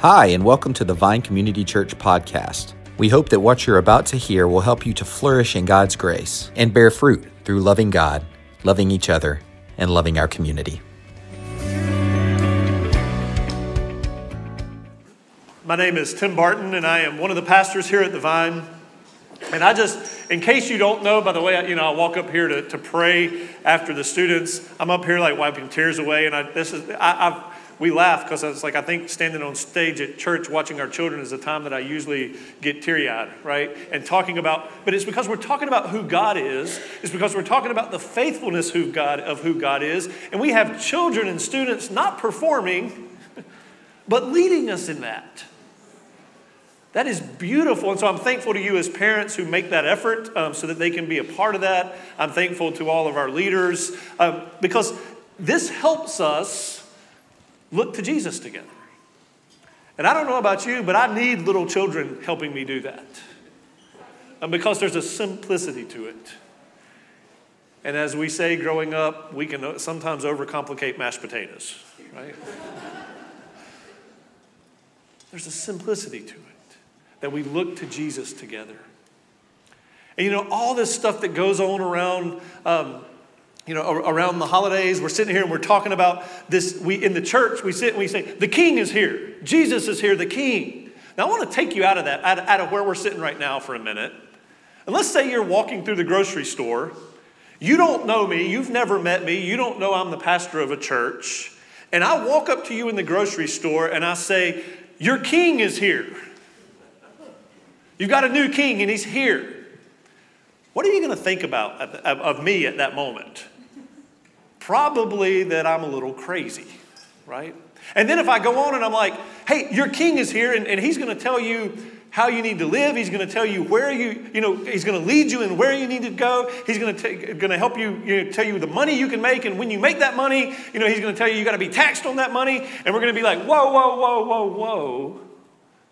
Hi, and welcome to the Vine Community Church podcast. We hope that what you're about to hear will help you to flourish in God's grace and bear fruit through loving God, loving each other, and loving our community. My name is Tim Barton, and I am one of the pastors here at the Vine. And I just, in case you don't know, by the way, I walk up here to pray after the students. I'm up here like wiping tears away, and we laugh because it's like I think standing on stage at church watching our children is the time that I usually get teary-eyed, right? And but it's because we're talking about who God is. It's because we're talking about the faithfulness of who God is. And we have children and students not performing, but leading us in that. That is beautiful. And so I'm thankful to you as parents who make that effort so that they can be a part of that. I'm thankful to all of our leaders because this helps us look to Jesus together. And I don't know about you, but I need little children helping me do that. And because there's a simplicity to it. And as we say growing up, we can sometimes overcomplicate mashed potatoes, right? There's a simplicity to it that we look to Jesus together. And all this stuff that goes on around around the holidays, we're sitting here and we're talking about this. We in the church, we sit and we say, the king is here. Jesus is here, the king. Now, I want to take you out of that, out of where we're sitting right now for a minute. And let's say you're walking through the grocery store. You don't know me. You've never met me. You don't know I'm the pastor of a church. And I walk up to you in the grocery store and I say, your king is here. You've got a new king and he's here. What are you going to think about of me at that moment? Probably that I'm a little crazy, right? And then if I go on and I'm like, hey, your king is here and he's going to tell you how you need to live. He's going to tell you where he's going to lead you and where you need to go. He's going to help you, tell you the money you can make. And when you make that money, he's going to tell you got to be taxed on that money. And we're going to be like, whoa, whoa, whoa, whoa, whoa.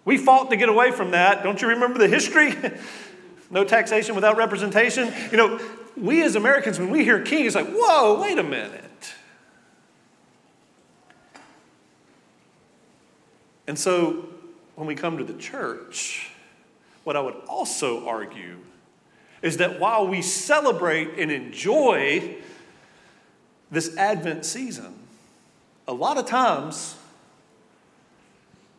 We fought to get away from that. Don't you remember the history? No taxation without representation. We as Americans, when we hear king, it's like, whoa, wait a minute. And so when we come to the church, what I would also argue is that while we celebrate and enjoy this Advent season, a lot of times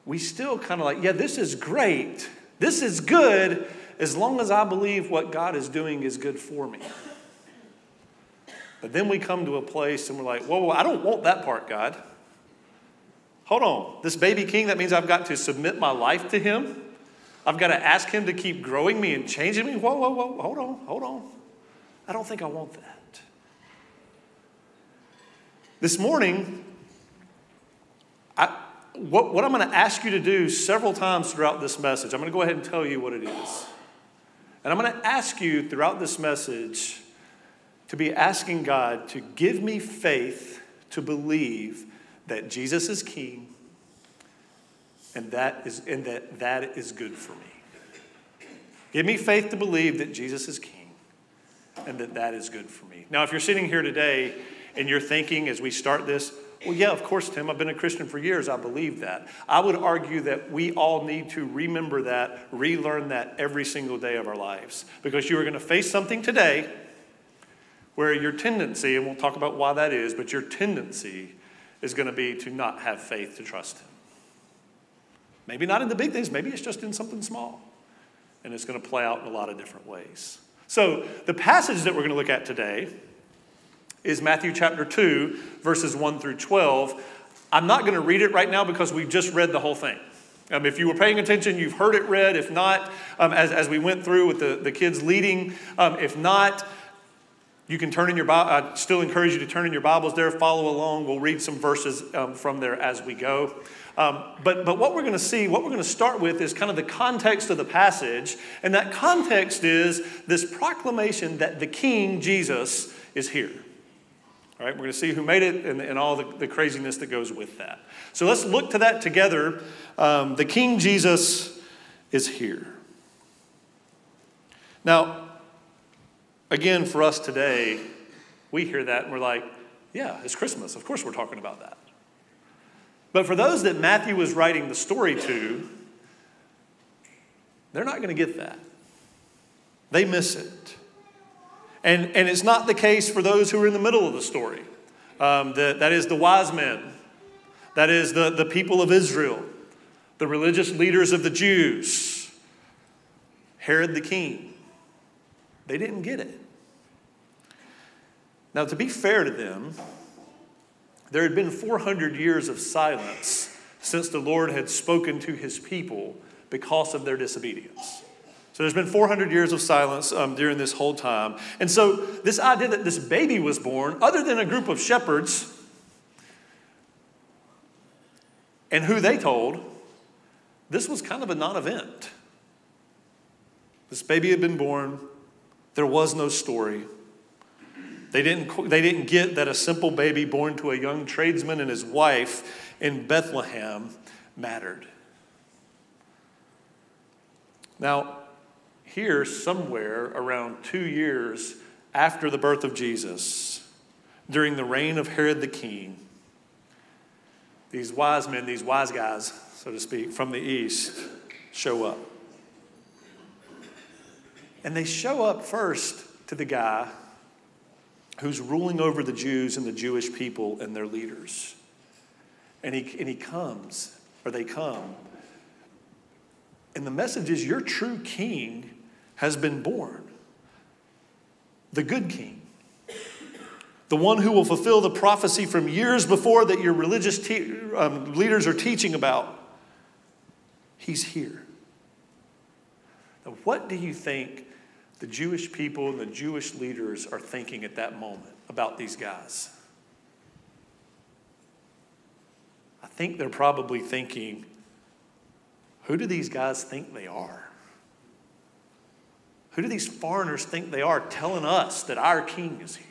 we still kind of like, yeah, this is great. This is good. As long as I believe what God is doing is good for me. But then we come to a place and we're like, whoa, I don't want that part, God. Hold on. This baby king, that means I've got to submit my life to him. I've got to ask him to keep growing me and changing me. Whoa, whoa, whoa, hold on. I don't think I want that. This morning, what I'm going to ask you to do several times throughout this message, I'm going to go ahead and tell you what it is. And I'm going to ask you throughout this message to be asking God to give me faith to believe that Jesus is king and that is good for me. Give me faith to believe that Jesus is king and that is good for me. Now, if you're sitting here today and you're thinking as we start this, well, yeah, of course, Tim, I've been a Christian for years. I believe that. I would argue that we all need to remember that, relearn that every single day of our lives. Because you are going to face something today where your tendency, and we'll talk about why that is, but your tendency is going to be to not have faith to trust him. Maybe not in the big things. Maybe it's just in something small. And it's going to play out in a lot of different ways. So the passage that we're going to look at today is Matthew chapter 2, verses 1 through 12. I'm not going to read it right now because we've just read the whole thing. If you were paying attention, you've heard it read. If not, as we went through with the kids leading, if not, you can turn in your Bible. I still encourage you to turn in your Bibles there, follow along. We'll read some verses from there as we go. But what we're going to see, what we're going to start with is kind of the context of the passage. And that context is this proclamation that the King, Jesus, is here. All right, we're going to see who made it and all the craziness that goes with that. So let's look to that together. The King Jesus is here. Now, again, for us today, we hear that and we're like, yeah, it's Christmas. Of course we're talking about that. But for those that Matthew was writing the story to, they're not going to get that. They miss it. And it's not the case for those who are in the middle of the story. That is the wise men. That is the people of Israel. The religious leaders of the Jews. Herod the king. They didn't get it. Now, to be fair to them, there had been 400 years of silence since the Lord had spoken to his people because of their disobedience. So there's been 400 years of silence during this whole time. And so this idea that this baby was born, other than a group of shepherds and who they told, this was kind of a non-event. This baby had been born. There was no story. They didn't get that a simple baby born to a young tradesman and his wife in Bethlehem mattered. Now, here, somewhere around 2 years after the birth of Jesus, during the reign of Herod the king, these wise men, these wise guys, so to speak, from the east show up. And they show up first to the guy who's ruling over the Jews and the Jewish people and their leaders. And he comes, or they come. And the message is, your true king has been born. The good king. The one who will fulfill the prophecy from years before that your religious leaders are teaching about. He's here. Now, what do you think the Jewish people and the Jewish leaders are thinking at that moment about these guys? I think they're probably thinking, who do these guys think they are? Who do these foreigners think they are telling us that our king is here?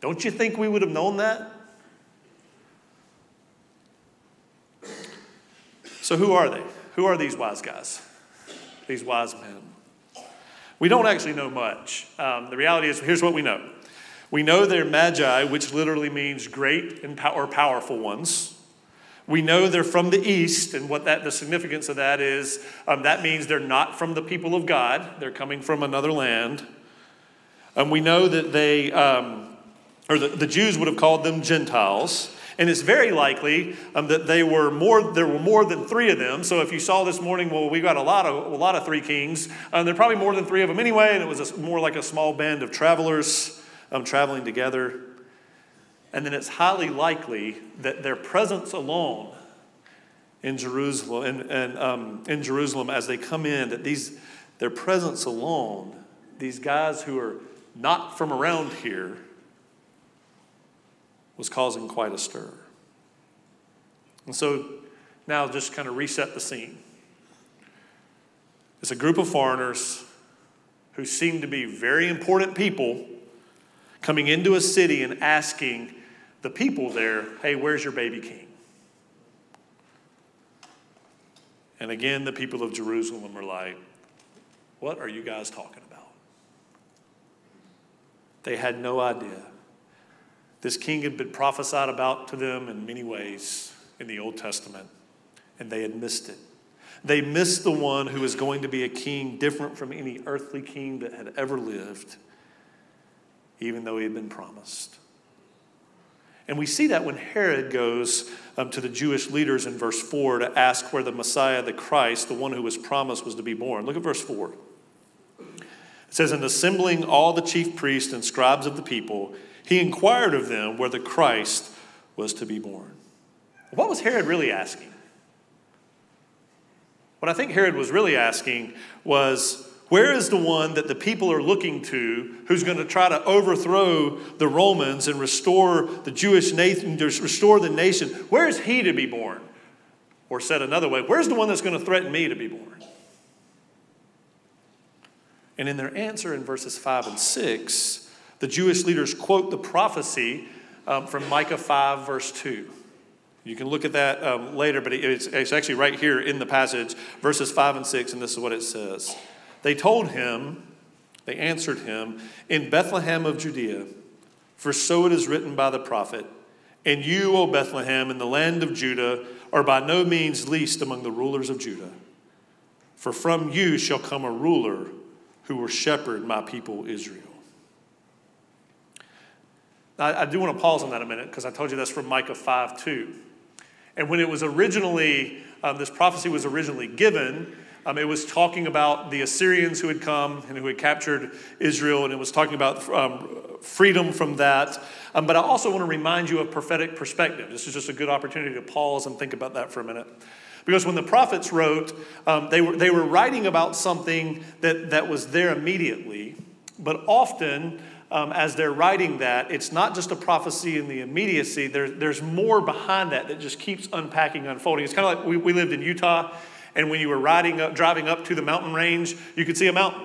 Don't you think we would have known that? So who are they? Who are these wise guys? These wise men? We don't actually know much. The reality is, here's what we know. We know they're magi, which literally means great and powerful ones. We know they're from the east, and what the significance of that is, that means they're not from the people of God. They're coming from another land. And we know that they, the Jews would have called them Gentiles. And it's very likely that there were more than three of them. So if you saw this morning, well, we got a lot of three kings. There are probably more than three of them anyway, and it was more like a small band of travelers traveling together. And then it's highly likely that their presence alone in Jerusalem, in Jerusalem as they come in, that their presence alone, these guys who are not from around here, was causing quite a stir. And so now just kind of reset the scene. It's a group of foreigners who seem to be very important people coming into a city and asking the people there, hey, where's your baby king? And again, the people of Jerusalem are like, what are you guys talking about? They had no idea. This king had been prophesied about to them in many ways in the Old Testament, and they had missed it. They missed the one who was going to be a king different from any earthly king that had ever lived, even though he had been promised. And we see that when Herod goes to the Jewish leaders in verse 4 to ask where the Messiah, the Christ, the one who was promised, was to be born. Look at verse 4. It says, "And assembling all the chief priests and scribes of the people, he inquired of them where the Christ was to be born." What was Herod really asking? What I think Herod was really asking was, where is the one that the people are looking to who's going to try to overthrow the Romans and restore the nation? Where is he to be born? Or said another way, where's the one that's going to threaten me to be born? And in their answer in verses 5 and 6, the Jewish leaders quote the prophecy from Micah 5, verse 2. You can look at that later, but it's actually right here in the passage, verses 5 and 6, and this is what it says. They answered him, "In Bethlehem of Judea, for so it is written by the prophet, And you, O Bethlehem, in the land of Judah, are by no means least among the rulers of Judah. For from you shall come a ruler who will shepherd my people Israel." Now, I do want to pause on that a minute, because I told you that's from Micah 5:2. And when it was originally, this prophecy was originally given, it was talking about the Assyrians who had come and who had captured Israel, and it was talking about freedom from that. But I also want to remind you of prophetic perspective. This is just a good opportunity to pause and think about that for a minute. Because when the prophets wrote, they were writing about something that was there immediately, but often as they're writing that, it's not just a prophecy in the immediacy. There's more behind that just keeps unpacking, unfolding. It's kind of like we lived in Utah, and when you were driving up to the mountain range, you could see a mountain,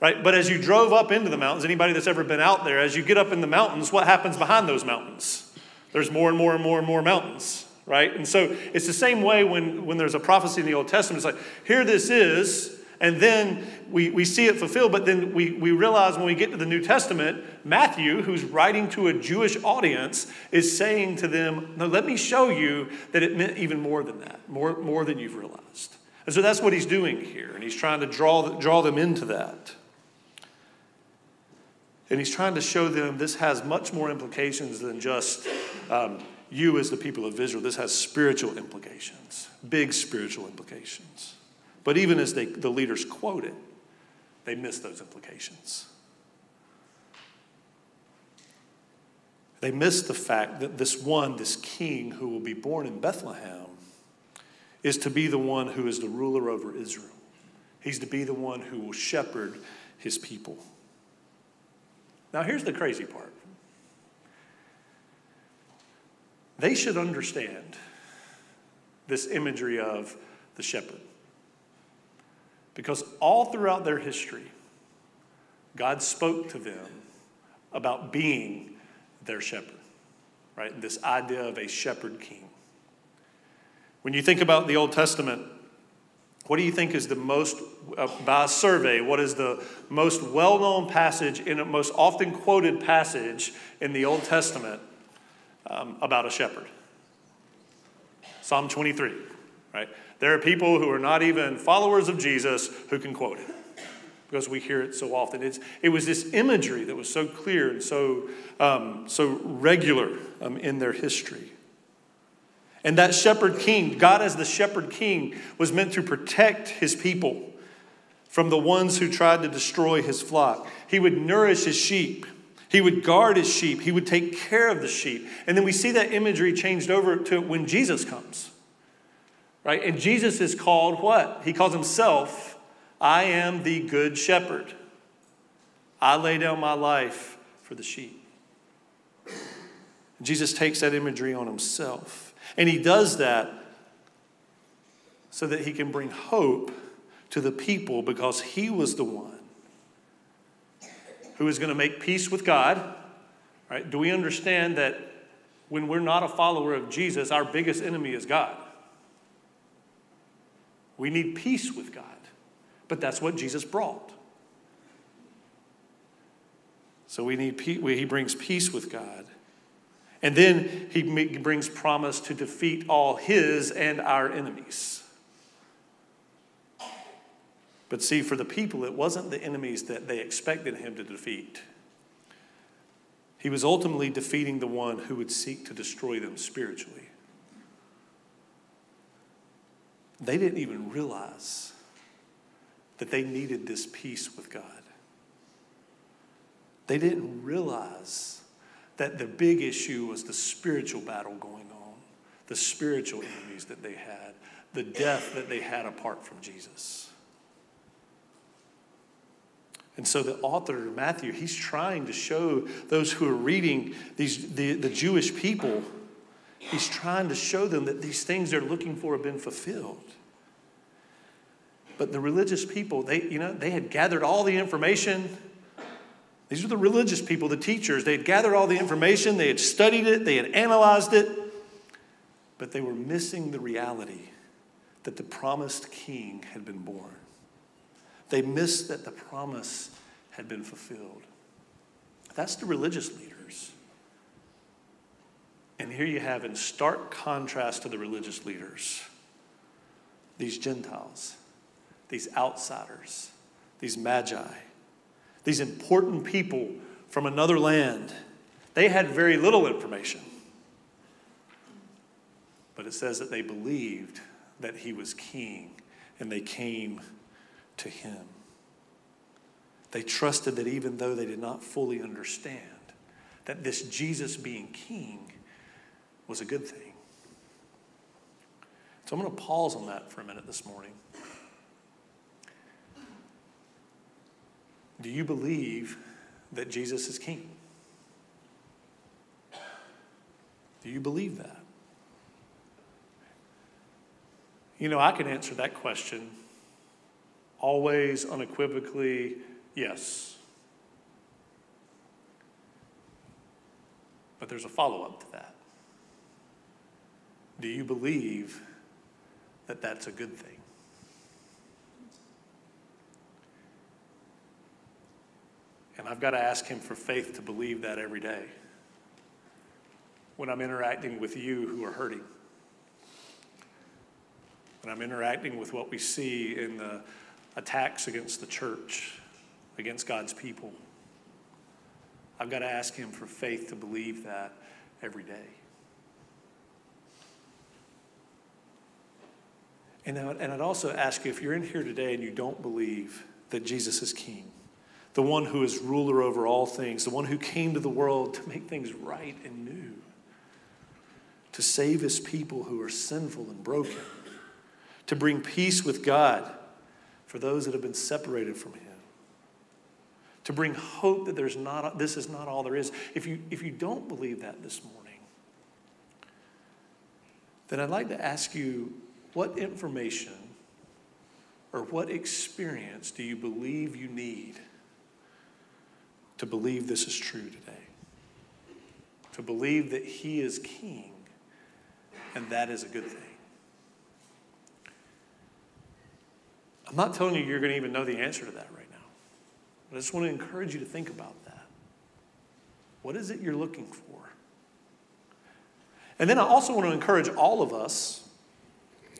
right? But as you drove up into the mountains, anybody that's ever been out there, as you get up in the mountains, what happens behind those mountains? There's more and more and more and more mountains, right? And so it's the same way when there's a prophecy in the Old Testament. It's like, here this is. And then we see it fulfilled, but then we realize when we get to the New Testament, Matthew, who's writing to a Jewish audience, is saying to them, no, let me show you that it meant even more than that, more than you've realized. And so that's what he's doing here, and he's trying to draw them into that. And he's trying to show them this has much more implications than just you as the people of Israel. This has spiritual implications, big spiritual implications. But even as the leaders quote it, they miss those implications. They miss the fact that this king who will be born in Bethlehem is to be the one who is the ruler over Israel. He's to be the one who will shepherd his people. Now here's the crazy part. They should understand this imagery of the shepherd. Because all throughout their history, God spoke to them about being their shepherd, right? This idea of a shepherd king. When you think about the Old Testament, what do you think is the most, by survey, what is the most well-known passage and the most often quoted passage in the Old Testament about a shepherd? Psalm 23, right? There are people who are not even followers of Jesus who can quote it because we hear it so often. It was this imagery that was so clear and so regular in their history. And that shepherd king, God as the shepherd king, was meant to protect his people from the ones who tried to destroy his flock. He would nourish his sheep. He would guard his sheep. He would take care of the sheep. And then we see that imagery changed over to when Jesus comes. Right? And Jesus is called what? He calls himself, I am the good shepherd. I lay down my life for the sheep. Jesus takes that imagery on himself. And he does that so that he can bring hope to the people because he was the one who is going to make peace with God. Right? Do we understand that when we're not a follower of Jesus, our biggest enemy is God? We need peace with God. But that's what Jesus brought. So we need peace. He brings peace with God. And then he brings promise to defeat all his and our enemies. But see, for the people, it wasn't the enemies that they expected him to defeat. He was ultimately defeating the one who would seek to destroy them spiritually. They didn't even realize that they needed this peace with God. They didn't realize that the big issue was the spiritual battle going on, the spiritual enemies that they had, the death that they had apart from Jesus. And so the author, Matthew, he's trying to show those who are reading the Jewish people. He's trying to show them that these things they're looking for have been fulfilled. But the religious people, they had gathered all the information. These are the religious people, the teachers. They had gathered all the information. They had studied it. They had analyzed it. But they were missing the reality that the promised king had been born. They missed that the promise had been fulfilled. That's the religious leaders. And here you have, in stark contrast to the religious leaders, these Gentiles, these outsiders, these magi, these important people from another land. They had very little information. But it says that they believed that he was king, and they came to him. They trusted that even though they did not fully understand, that this Jesus being king was a good thing. So I'm going to pause on that for a minute this morning. Do you believe that Jesus is king? Do you believe that? You know, I can answer that question always unequivocally, yes. But there's a follow-up to that. Do you believe that that's a good thing? And I've got to ask him for faith to believe that every day when I'm interacting with you who are hurting. When I'm interacting with what we see in the attacks against the church, against God's people, I've got to ask him for faith to believe that every day. And I'd also ask you, if you're in here today and you don't believe that Jesus is king, the one who is ruler over all things, the one who came to the world to make things right and new, to save his people who are sinful and broken, to bring peace with God for those that have been separated from him, to bring hope that this is not all there is. If you don't believe that this morning, then I'd like to ask you, what information or what experience do you believe you need to believe this is true today? To believe that he is king and that is a good thing. I'm not telling you you're going to even know the answer to that right now. But I just want to encourage you to think about that. What is it you're looking for? And then I also want to encourage all of us,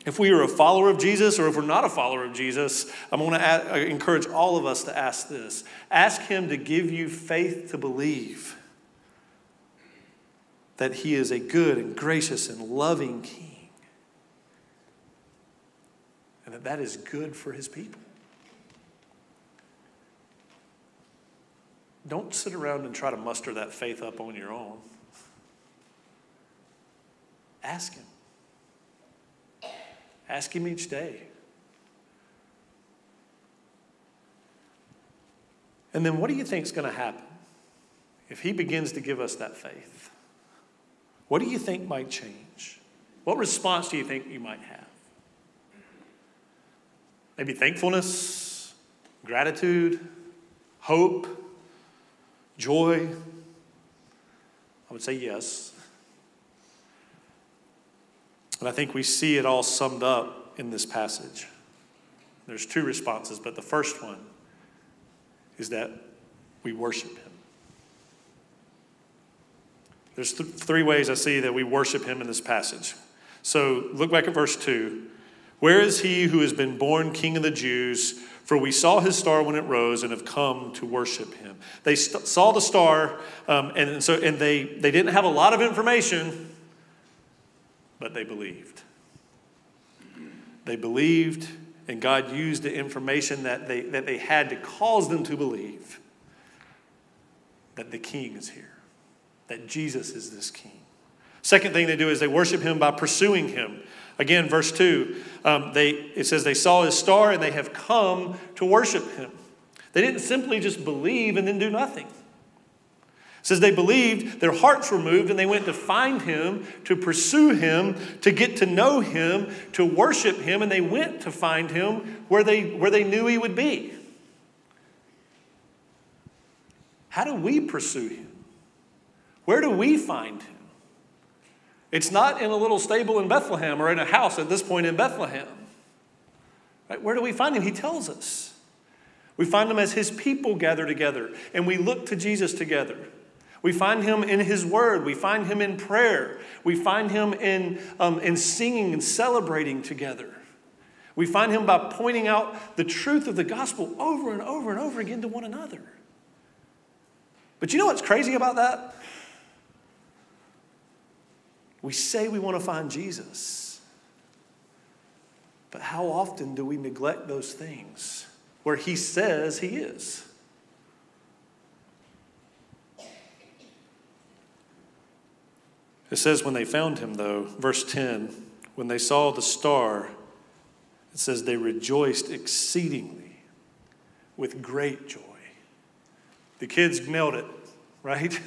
if we are a follower of Jesus or if we're not a follower of Jesus, I want to encourage all of us to ask this. Ask him to give you faith to believe that he is a good and gracious and loving king, and that that is good for his people. Don't sit around and try to muster that faith up on your own. Ask him. Ask him each day. And then what do you think is going to happen if he begins to give us that faith? What do you think might change? What response do you think you might have? Maybe thankfulness, gratitude, hope, joy. I would say yes. And I think we see it all summed up in this passage. There's two responses, but the first one is that we worship him. There's three ways I see that we worship him in this passage. So look back at verse 2. Where is he who has been born King of the Jews? For we saw his star when it rose and have come to worship him. They saw the star, and they didn't have a lot of information, but they believed. They believed, and God used the information that they had to cause them to believe that the king is here, that Jesus is this king. Second thing they do is they worship him by pursuing him. Again, verse 2, it says they saw his star and they have come to worship him. They didn't simply just believe and then do nothing. It says they believed, their hearts were moved, and they went to find him, to pursue him, to get to know him, to worship him, and they went to find him where they knew he would be. How do we pursue him? Where do we find him? It's not in a little stable in Bethlehem or in a house at this point in Bethlehem. Right? Where do we find him? He tells us. We find him as his people gather together, and we look to Jesus together. We find him in his word. We find him in prayer. We find him in singing and celebrating together. We find him by pointing out the truth of the gospel over and over and over again to one another. But you know what's crazy about that? We say we want to find Jesus. But how often do we neglect those things where he says he is? It says when they found him, though, verse 10, when they saw the star, it says they rejoiced exceedingly with great joy. The kids nailed it, right?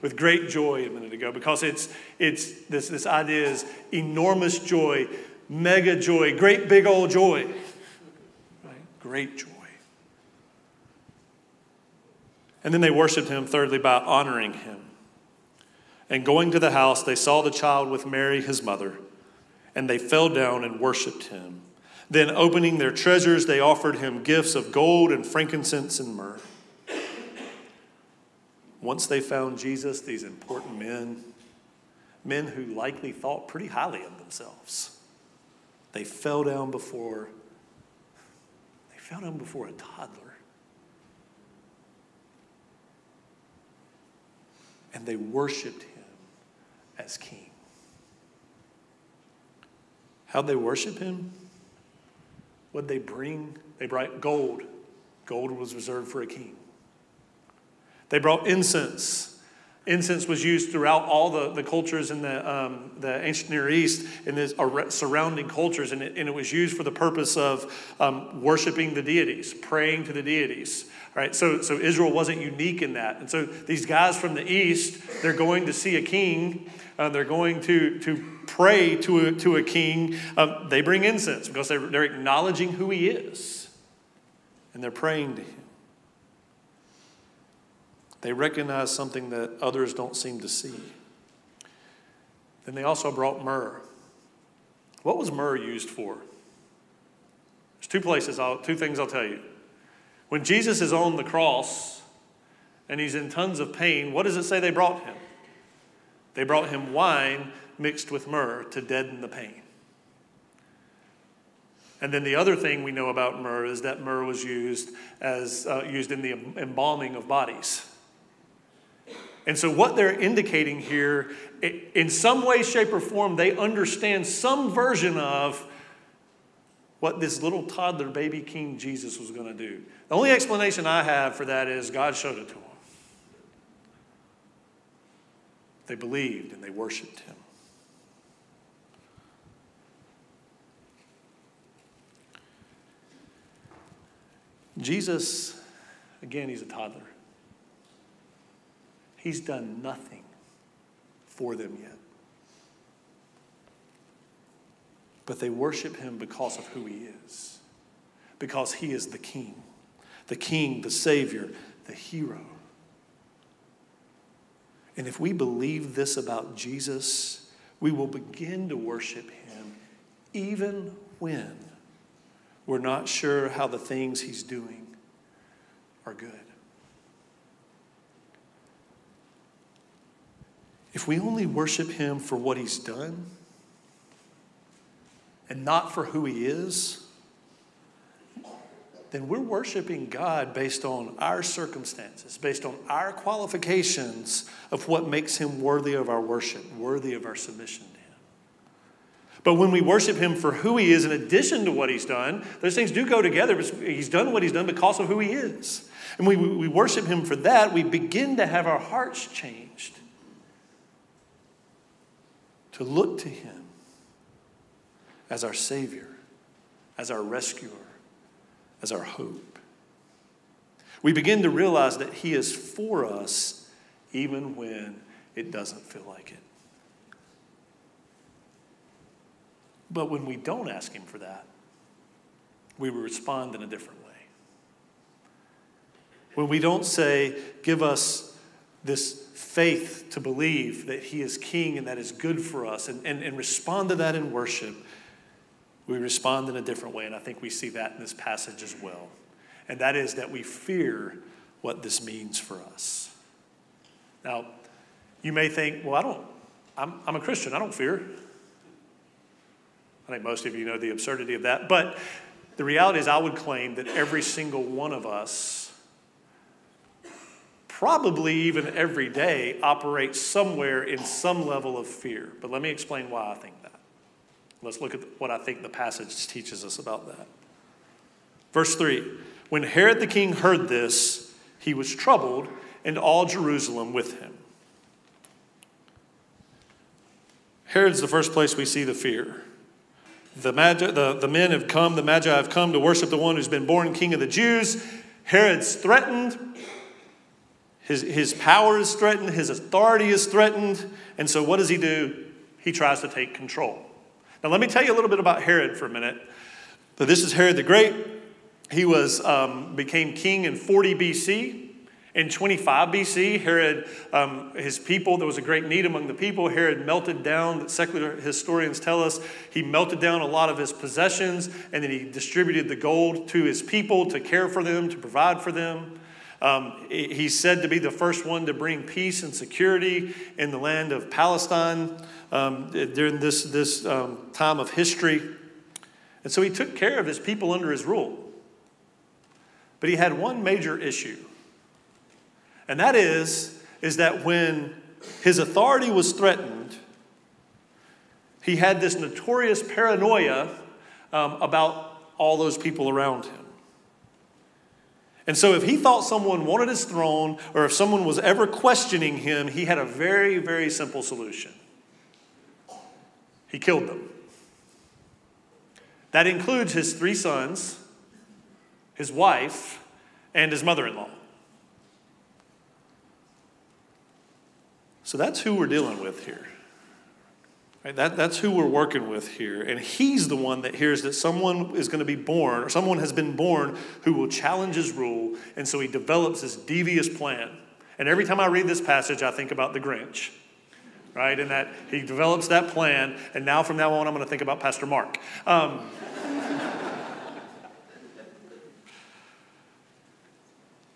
With great joy a minute ago, because it's this idea is enormous joy, mega joy, great big old joy, right? Great joy. And then they worshiped him, thirdly, by honoring him. And going to the house, they saw the child with Mary, his mother, and they fell down and worshiped him. Then opening their treasures, they offered him gifts of gold and frankincense and myrrh. Once they found Jesus, these important men who likely thought pretty highly of themselves, they fell down before, a toddler. And they worshiped him as king. How'd they worship him? What'd they bring? They brought gold. Gold was reserved for a king. They brought incense. Incense was used throughout all the cultures in the ancient Near East and the surrounding cultures, and it was used for the purpose of worshiping the deities, praying to the deities. All right, so Israel wasn't unique in that. And so these guys from the East, they're going to see a king. They're going to pray to a king. They bring incense because they're acknowledging who he is, and they're praying to him. They recognize something that others don't seem to see. Then they also brought myrrh. What was myrrh used for? There's two things I'll tell you. When Jesus is on the cross and he's in tons of pain, what does it say they brought him? They brought him wine mixed with myrrh to deaden the pain. And then the other thing we know about myrrh is that myrrh was used in the embalming of bodies. And so what they're indicating here, in some way, shape, or form, they understand some version of what this little toddler baby King Jesus was going to do. The only explanation I have for that is God showed it to them. They believed and they worshiped him. Jesus, again, he's a toddler. He's done nothing for them yet. But they worship him because of who he is. Because he is the king. The king, the savior, the hero. And if we believe this about Jesus, we will begin to worship him even when we're not sure how the things he's doing are good. If we only worship him for what he's done and not for who he is, then we're worshiping God based on our circumstances, based on our qualifications of what makes him worthy of our worship, worthy of our submission to him. But when we worship him for who he is in addition to what he's done, those things do go together. He's done what he's done because of who he is. And we worship him for that. We begin to have our hearts changed to look to him as our Savior, as our rescuer, as our hope. We begin to realize that he is for us even when it doesn't feel like it. But when we don't ask him for that, we respond in a different way. When we don't say, give us this faith to believe that he is king and that is good for us, and respond to that in worship, we respond in a different way. And I think we see that in this passage as well. And that is that we fear what this means for us. Now, You may think, well, I'm a Christian, I don't fear. I think most of you know the absurdity of that. But the reality is I would claim that every single one of us, probably even every day, operates somewhere in some level of fear. But let me explain why I think that. Let's look at what I think the passage teaches us about that. Verse 3, when Herod the king heard this, he was troubled, and all Jerusalem with him. Herod's the first place we see the fear. The men have come, the Magi have come to worship the one who's been born king of the Jews. Herod's threatened. His power is threatened. His authority is threatened. And so what does he do? He tries to take control. Now let me tell you a little bit about Herod for a minute. So this is Herod the Great. He became king in 40 BC. In 25 BC, Herod, his people, there was a great need among the people. Herod melted down, secular historians tell us, he melted down a lot of his possessions, and then he distributed the gold to his people to care for them, to provide for them. He's said to be the first one to bring peace and security in the land of Palestine during this time of history. And so he took care of his people under his rule. But he had one major issue. And that is that when his authority was threatened, he had this notorious paranoia about all those people around him. And so if he thought someone wanted his throne, or if someone was ever questioning him, he had a very, very simple solution. He killed them. That includes his three sons, his wife, and his mother-in-law. So that's who we're dealing with here. Right? That's who we're working with here. And he's the one that hears that someone is going to be born, or someone has been born who will challenge his rule. And so he develops this devious plan. And every time I read this passage, I think about the Grinch. Right? And that he develops that plan. And now from now on, I'm going to think about Pastor Mark.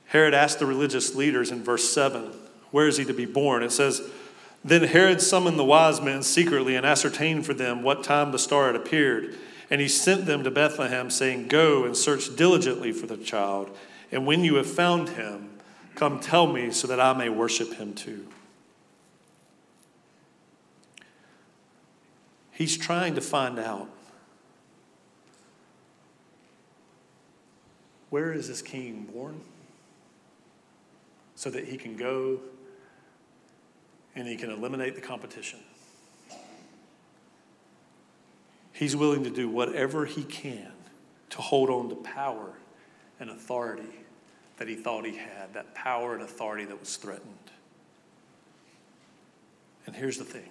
Herod asked the religious leaders in verse 7, where is he to be born? It says, then Herod summoned the wise men secretly and ascertained for them what time the star had appeared. And he sent them to Bethlehem, saying, go and search diligently for the child. And when you have found him, come tell me so that I may worship him too. He's trying to find out, where is this king born? So that he can go and he can eliminate the competition. He's willing to do whatever he can to hold on to power and authority that he thought he had, that power and authority that was threatened. And here's the thing.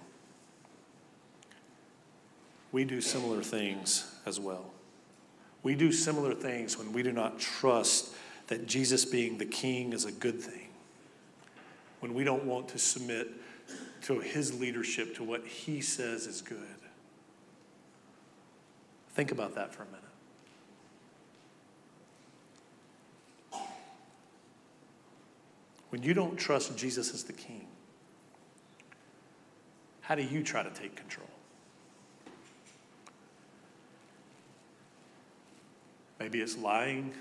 We do similar things as well. We do similar things when we do not trust that Jesus being the king is a good thing. When we don't want to submit to his leadership, to what he says is good. Think about that for a minute. When you don't trust Jesus as the king, how do you try to take control? Maybe it's lying,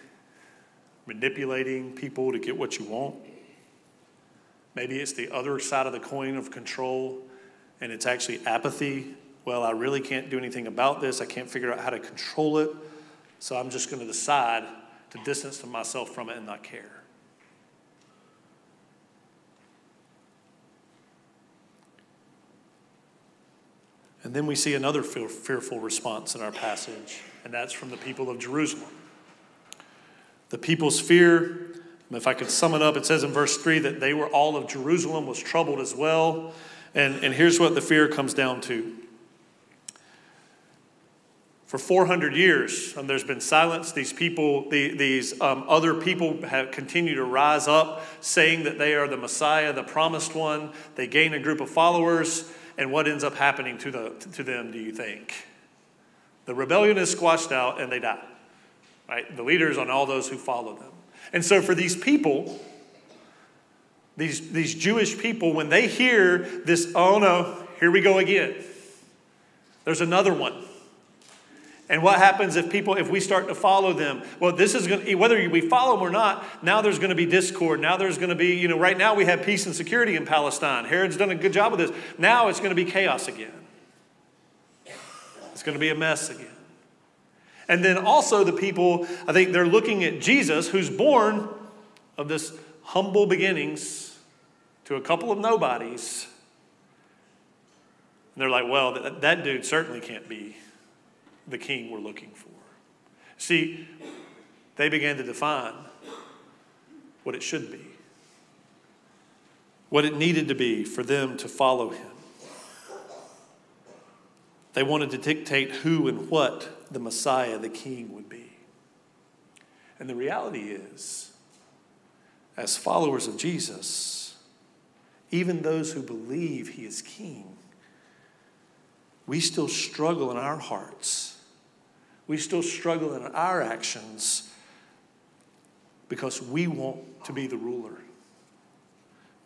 manipulating people to get what you want. Maybe it's the other side of the coin of control, and it's actually apathy. Well, I really can't do anything about this. I can't figure out how to control it, so I'm just going to decide to distance myself from it and not care. And then we see another fearful response in our passage, and that's from the people of Jerusalem. The people's fear, if I could sum it up, it says in verse 3 that they were all of Jerusalem was troubled as well. And here's what the fear comes down to. For 400 years, there's been silence. These people, these other people have continued to rise up saying that they are the Messiah, the promised one. They gain a group of followers. And what ends up happening to them, do you think? The rebellion is squashed out and they die. Right? The leaders and all those who follow them. And so for these people, These Jewish people, when they hear this, oh no, here we go again. There's another one. And what happens if we start to follow them? Well, this is going to, whether we follow them or not, now there's going to be discord. Now there's going to be, right now we have peace and security in Palestine. Herod's done a good job with this. Now it's going to be chaos again. It's going to be a mess again. And then also the people, I think they're looking at Jesus, who's born of this humble beginnings to a couple of nobodies. And they're like, well, that dude certainly can't be the king we're looking for. See, they began to define what it should be, what it needed to be for them to follow him. They wanted to dictate who and what the Messiah, the king, would be. And the reality is, as followers of Jesus, even those who believe he is king, we still struggle in our hearts. We still struggle in our actions because we want to be the ruler.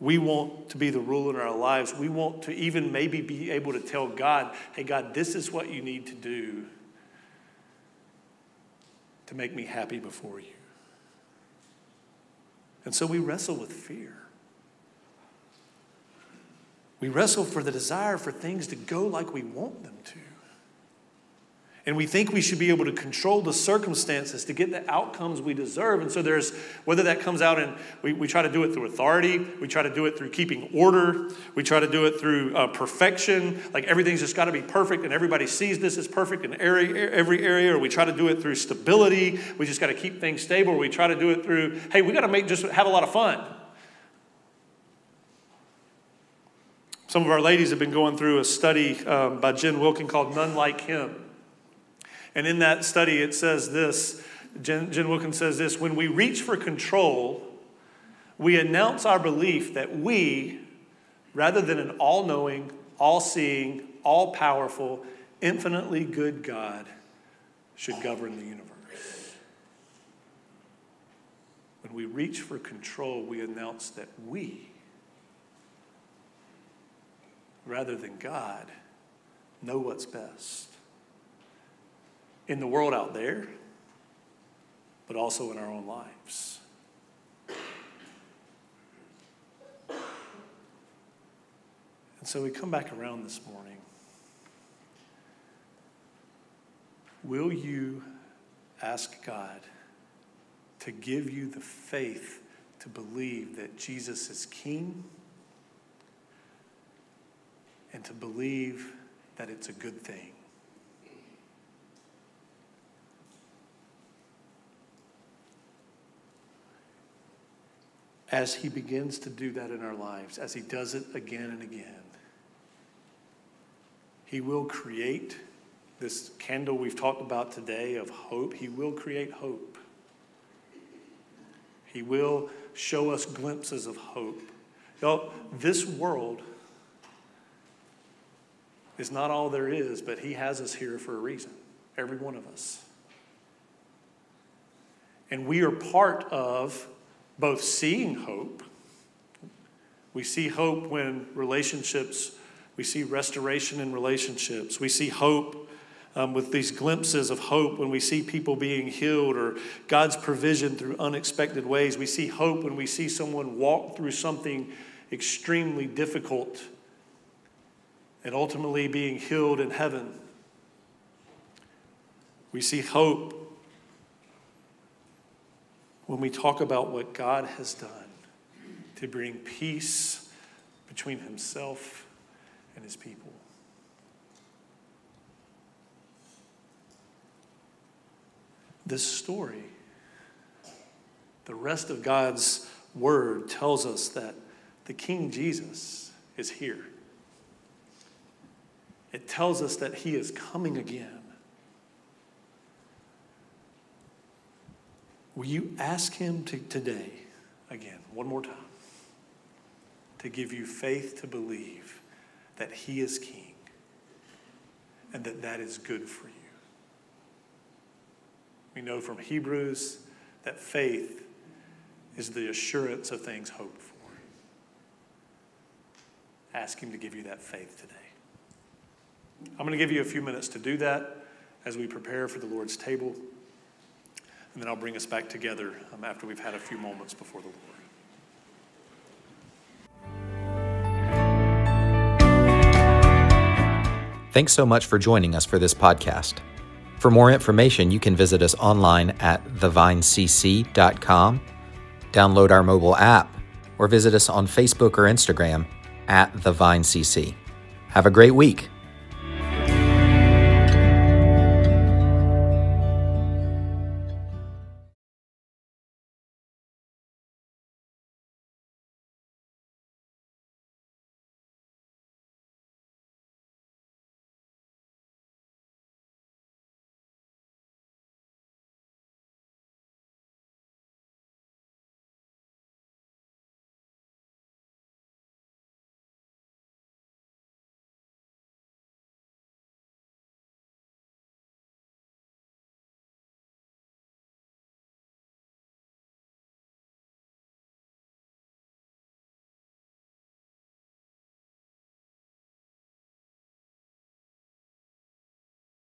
We want to be the ruler in our lives. We want to even maybe be able to tell God, hey, God, this is what you need to do to make me happy before you. And so we wrestle with fear. We wrestle for the desire for things to go like we want them to. And we think we should be able to control the circumstances to get the outcomes we deserve. And so there's, whether that comes out in, we try to do it through authority. We try to do it through keeping order. We try to do it through perfection. Like everything's just got to be perfect and everybody sees this as perfect in every area. Or we try to do it through stability. We just got to keep things stable. Or we try to do it through, hey, we got to just have a lot of fun. Some of our ladies have been going through a study by Jen Wilkin called None Like Him. And in that study, it says this, Jen Wilkin says this, when we reach for control, we announce our belief that we, rather than an all-knowing, all-seeing, all-powerful, infinitely good God, should govern the universe. When we reach for control, we announce that we, rather than God, know what's best in the world out there, but also in our own lives. And so we come back around this morning. Will you ask God to give you the faith to believe that Jesus is king? And to believe that it's a good thing. As he begins to do that in our lives, as he does it again and again, he will create this candle we've talked about today of hope. He will create hope. He will show us glimpses of hope. Y'all, this world is not all there is, but he has us here for a reason, every one of us. And we are part of both seeing hope. We see hope when relationships, we see restoration in relationships. We see hope with these glimpses of hope when we see people being healed or God's provision through unexpected ways. We see hope when we see someone walk through something extremely difficult and ultimately being healed in heaven. We see hope when we talk about what God has done to bring peace between himself and his people. This story, the rest of God's word, tells us that the King Jesus is here. It tells us that he is coming again. Will you ask him today, again, one more time, to give you faith to believe that he is king and that that is good for you? We know from Hebrews that faith is the assurance of things hoped for. ask him to give you that faith today. I'm going to give you a few minutes to do that as we prepare for the Lord's table. And then I'll bring us back together after we've had a few moments before the Lord. Thanks so much for joining us for this podcast. For more information, you can visit us online at thevinecc.com, download our mobile app, or visit us on Facebook or Instagram at thevinecc. Have a great week.